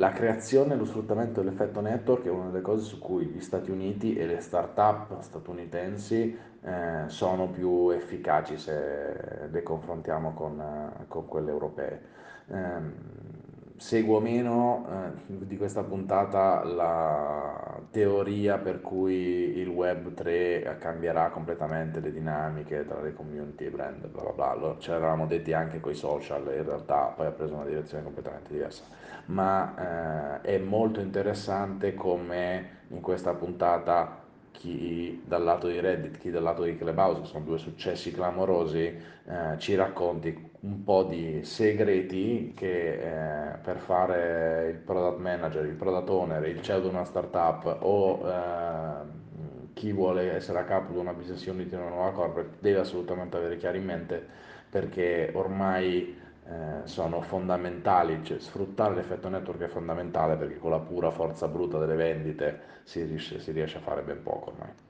La creazione e lo sfruttamento dell'effetto network è una delle cose su cui gli Stati Uniti e le start-up statunitensi sono più efficaci se le confrontiamo con quelle europee. Seguo meno di questa puntata la teoria per cui il web 3 cambierà completamente le dinamiche tra le community e brand, bla bla bla. Allora, ce l'avevamo detti anche coi social, in realtà poi ha preso una direzione completamente diversa, ma è molto interessante come in questa puntata chi dal lato di Reddit, chi dal lato di Clubhouse, sono due successi clamorosi, ci racconti un po' di segreti che per fare il product manager, il product owner, il CEO di una startup o chi vuole essere a capo di una business unit, di una nuova corporate, deve assolutamente avere chiari in mente, perché ormai sono fondamentali, cioè sfruttare l'effetto network è fondamentale, perché con la pura forza bruta delle vendite si riesce a fare ben poco ormai.